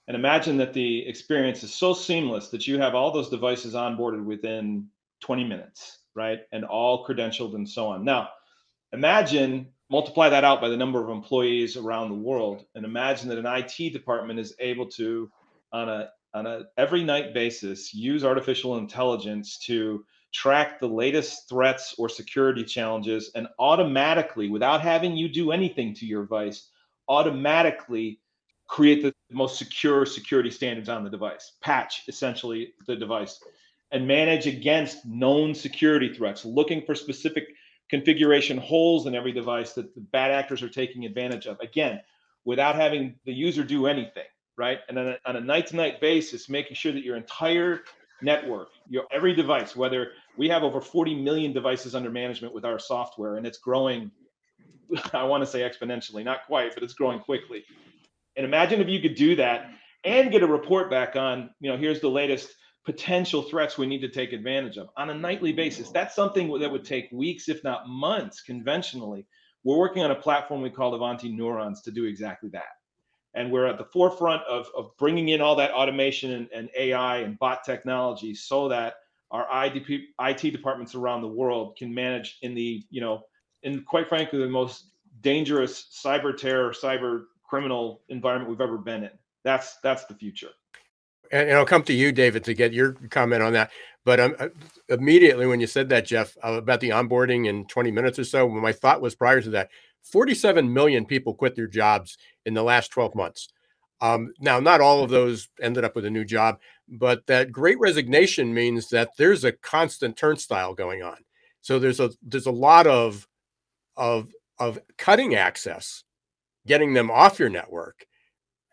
And imagine that the experience is so seamless that you have all those devices onboarded within twenty minutes, right? And all credentialed and so on. Now, imagine, multiply that out by the number of employees around the world, and imagine that an I T department is able to, on a on a every night basis, use artificial intelligence to track the latest threats or security challenges, and automatically, without having you do anything to your device, automatically create the most secure security standards on the device, patch essentially the device, and manage against known security threats, looking for specific configuration holes in every device that the bad actors are taking advantage of. Again, without having the user do anything, right? And then on a night-to-night basis, making sure that your entire network, your every device, whether we have over forty million devices under management with our software, and it's growing, I want to say exponentially, not quite, but it's growing quickly. And imagine if you could do that and get a report back on, you know, here's the latest potential threats we need to take advantage of on a nightly basis. That's something that would take weeks, if not months, conventionally. We're working on a platform we call Ivanti Neurons to do exactly that. And we're at the forefront of, of bringing in all that automation and, and A I and bot technology so that our I D P, I T departments around the world can manage in the, you know, and quite frankly, the most dangerous cyber terror, cyber criminal environment we've ever been in. That's that's the future. And, and I'll come to you, David, to get your comment on that. But um, immediately when you said that, Jeff, about the onboarding in twenty minutes or so, my thought was prior to that, forty-seven million people quit their jobs in the last twelve months. Um, now, not all of those ended up with a new job, but that great resignation means that there's a constant turnstile going on. So there's a there's a lot of of of cutting access, getting them off your network,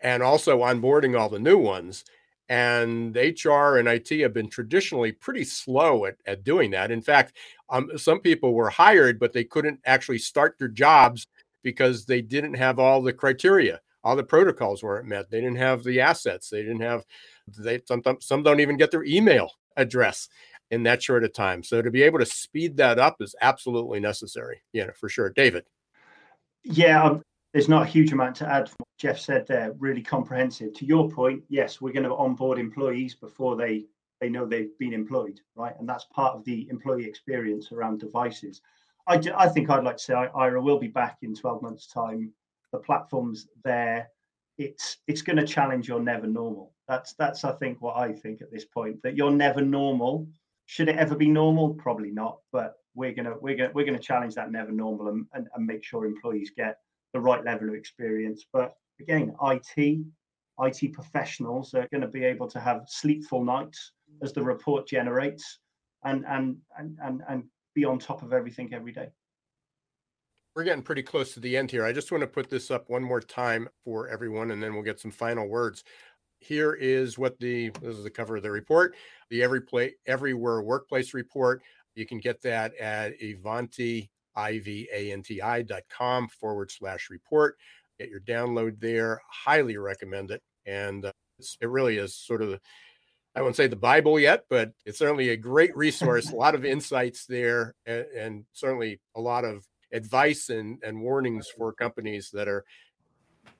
and also onboarding all the new ones. And H R and I T have been traditionally pretty slow at, at doing that. In fact, um, some people were hired, but they couldn't actually start their jobs because they didn't have all the criteria. All the protocols weren't met. They didn't have the assets. They didn't have, they, some, some don't even get their email address. in that short a time. So to be able to speed that up is absolutely necessary. Yeah, for sure. David. Yeah, um, there's not a huge amount to add from what Jeff said there, really comprehensive. To your point, yes, we're going to onboard employees before they, they know they've been employed, right? And that's part of the employee experience around devices. I, do, I think I'd like to say Ira will be back in twelve months' time. The platform's there. It's it's going to challenge your never normal. That's, that's I think, what I think at this point, that you're never normal. Should it ever be normal? Probably not. But we're going to we're going we're going to challenge that never normal and, and, and make sure employees get the right level of experience. But again, I T, I T professionals are going to be able to have sleepful nights as the report generates and and and and, and be on top of everything every day. We're getting pretty close to the end here. I just want to put this up one more time for everyone, and then we'll get some final words. Here is what the, this is the cover of the report, the Every Play, Everywhere Workplace Report. You can get that at Ivanti, I V A N T I dot com forward slash report. Get your download there. Highly recommend it. And uh, it's, it really is sort of the, I won't say the Bible yet, but it's certainly a great resource, a lot of insights there, and, and certainly a lot of advice and, and warnings for companies that are,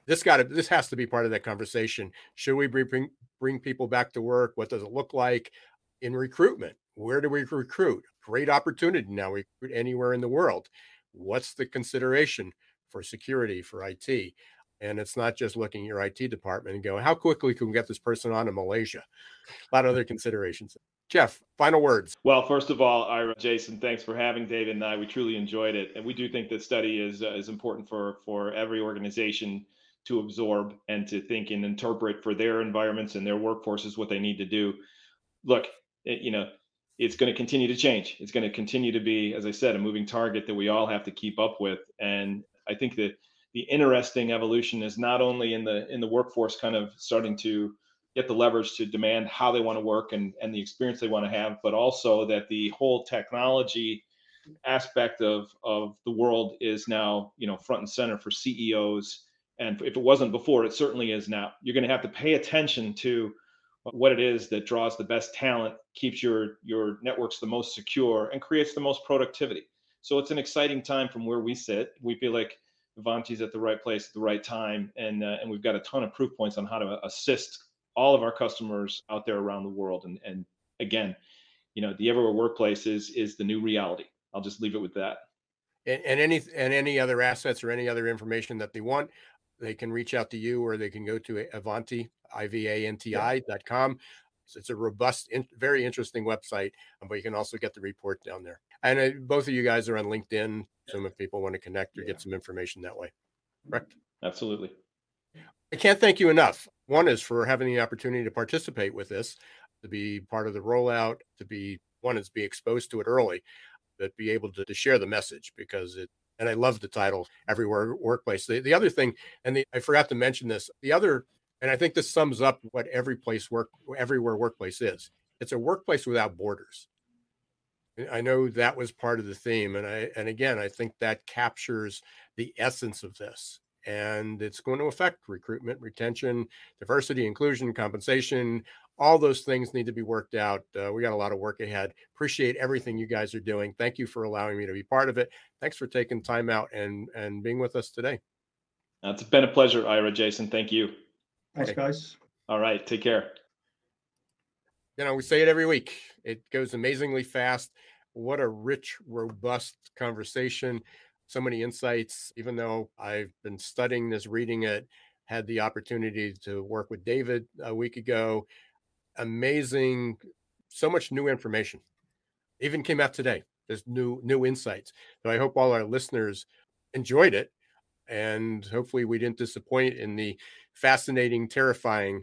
this got to, this has to be part of that conversation. Should we bring bring people back to work? What does it look like in recruitment? Where do we recruit? Great opportunity now. We recruit anywhere in the world. What's the consideration for security, for I T? And it's not just looking at your I T department and go, how quickly can we get this person on in Malaysia? A lot of other considerations. Jeff, final words. Well, first of all, Ira, Jason, thanks for having David and I. We truly enjoyed it. And we do think this study is uh, is important for, for every organization to absorb and to think and interpret for their environments and their workforces what they need to do. Look, it, you know, it's going to continue to change. It's going to continue to be, as I said, a moving target that we all have to keep up with. And I think that the interesting evolution is not only in the in the workforce kind of starting to get the leverage to demand how they want to work and, and the experience they want to have, but also that the whole technology aspect of, of the world is now, you know, front and center for C E Os. And if it wasn't before, it certainly is now. You're going to have to pay attention to what it is that draws the best talent, keeps your, your networks the most secure, and creates the most productivity. So it's an exciting time from where we sit. We feel like Ivanti's at the right place at the right time. And, uh, and we've got a ton of proof points on how to assist all of our customers out there around the world. And, and again, you know, the Everywhere Workplace is, is the new reality. I'll just leave it with that. And, and any, and any other assets or any other information that they want, they can reach out to you, or they can go to Ivanti, I V A N T I dot com. So it's a robust, in, very interesting website, but you can also get the report down there. And uh, both of you guys are on LinkedIn. So if people want to connect or yeah. get some information that way, correct? Absolutely. I can't thank you enough. One is for having the opportunity to participate with this, to be part of the rollout, to be, one is be exposed to it early, but be able to, to share the message, because it, and I love the title, Everywhere Workplace. The, the other thing, and the, I forgot to mention this, the other, and I think this sums up what every place work, Everywhere Workplace is. It's a workplace without borders. I know that was part of the theme. And I, and again, I think that captures the essence of this. And it's going to affect recruitment, retention, diversity, inclusion, compensation. All those things need to be worked out. Uh, we got a lot of work ahead. Appreciate everything you guys are doing. Thank you for allowing me to be part of it. Thanks for taking time out and, and being with us today. It's been a pleasure, Ira, Jason. Thank you. Thanks, guys. All right. Take care. You know, we say it every week. It goes amazingly fast. What a rich, robust conversation. So many insights, even though I've been studying this, reading it, had the opportunity to work with David a week ago. Amazing. So much new information. Even came out today. There's new, new insights. So I hope all our listeners enjoyed it. And hopefully we didn't disappoint in the fascinating, terrifying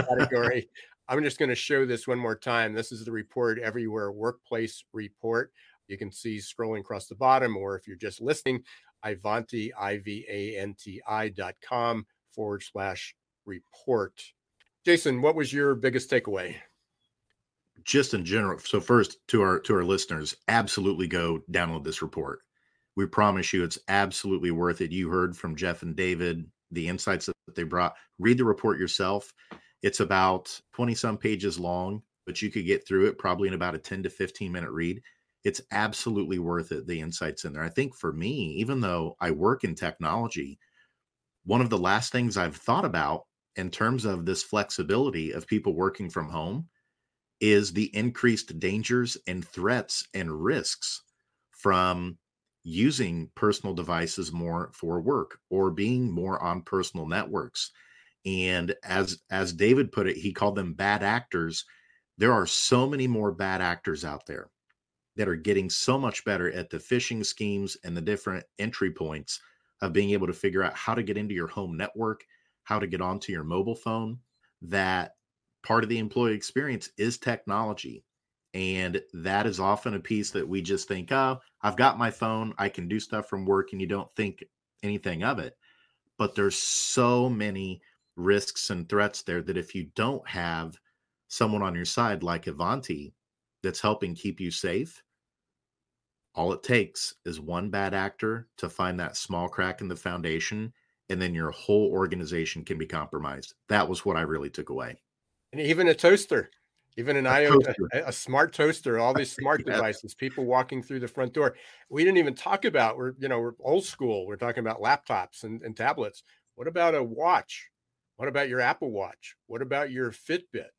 category. I'm just going to show this one more time. This is the report, Everywhere Workplace Report. You can see scrolling across the bottom, or if you're just listening, Ivanti, I V A N T I dot com forward slash report. Jason, what was your biggest takeaway? Just in general. So first, to our to our listeners, absolutely go download this report. We promise you it's absolutely worth it. You heard from Jeff and David, the insights that they brought. Read the report yourself. It's about twenty-some pages long. but you could get through it probably in about a ten to fifteen minute read. It's absolutely worth it, the insights in there. I think for me, even though I work in technology, one of the last things I've thought about in terms of this flexibility of people working from home is the increased dangers and threats and risks from using personal devices more for work or being more on personal networks. And as as David put it, he called them bad actors. There are so many more bad actors out there that are getting so much better at the phishing schemes and the different entry points of being able to figure out how to get into your home network, how to get onto your mobile phone, that part of the employee experience is technology. And that is often a piece that we just think, oh, I've got my phone, I can do stuff from work, and you don't think anything of it. But there's so many risks and threats there that if you don't have someone on your side like Ivanti that's helping keep you safe, all it takes is one bad actor to find that small crack in the foundation, and then your whole organization can be compromised. That was what I really took away. And even a toaster, even an iota, a, a smart toaster, all these smart yeah. devices, people walking through the front door. We didn't even talk about, we're, you know, we're old school. We're talking about laptops and, and tablets. What about a watch? What about your Apple Watch? What about your Fitbit?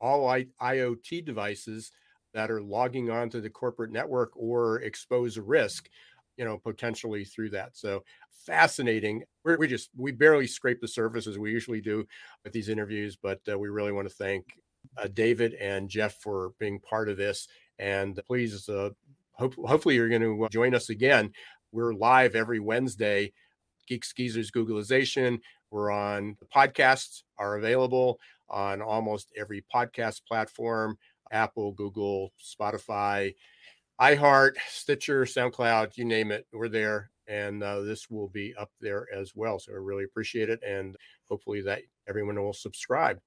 All I, IoT devices that are logging onto the corporate network or expose risk, you know, potentially through that. So fascinating. We're, we just, we barely scrape the surface as we usually do with these interviews, but uh, we really want to thank uh, David and Jeff for being part of this. And please, uh, hope, hopefully you're going to join us again. We're live every Wednesday, Geeks, Geezers, Googleization. We're on the podcasts are available on almost every podcast platform. Apple, Google, Spotify, iHeart, Stitcher, SoundCloud, you name it, we're there. And uh, this will be up there as well. So I really appreciate it. And hopefully that everyone will subscribe.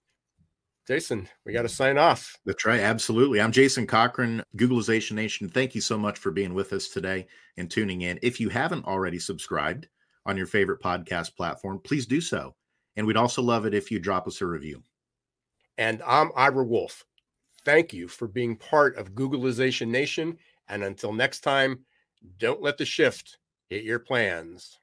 Jason, we got to sign off. That's right. Absolutely. I'm Jason Cochran, Googleization Nation. Thank you so much for being with us today and tuning in. If you haven't already subscribed on your favorite podcast platform, please do so. And we'd also love it if you drop us a review. And I'm Ira Wolf. Thank you for being part of Googleization Nation. And until next time, don't let the shift hit your plans.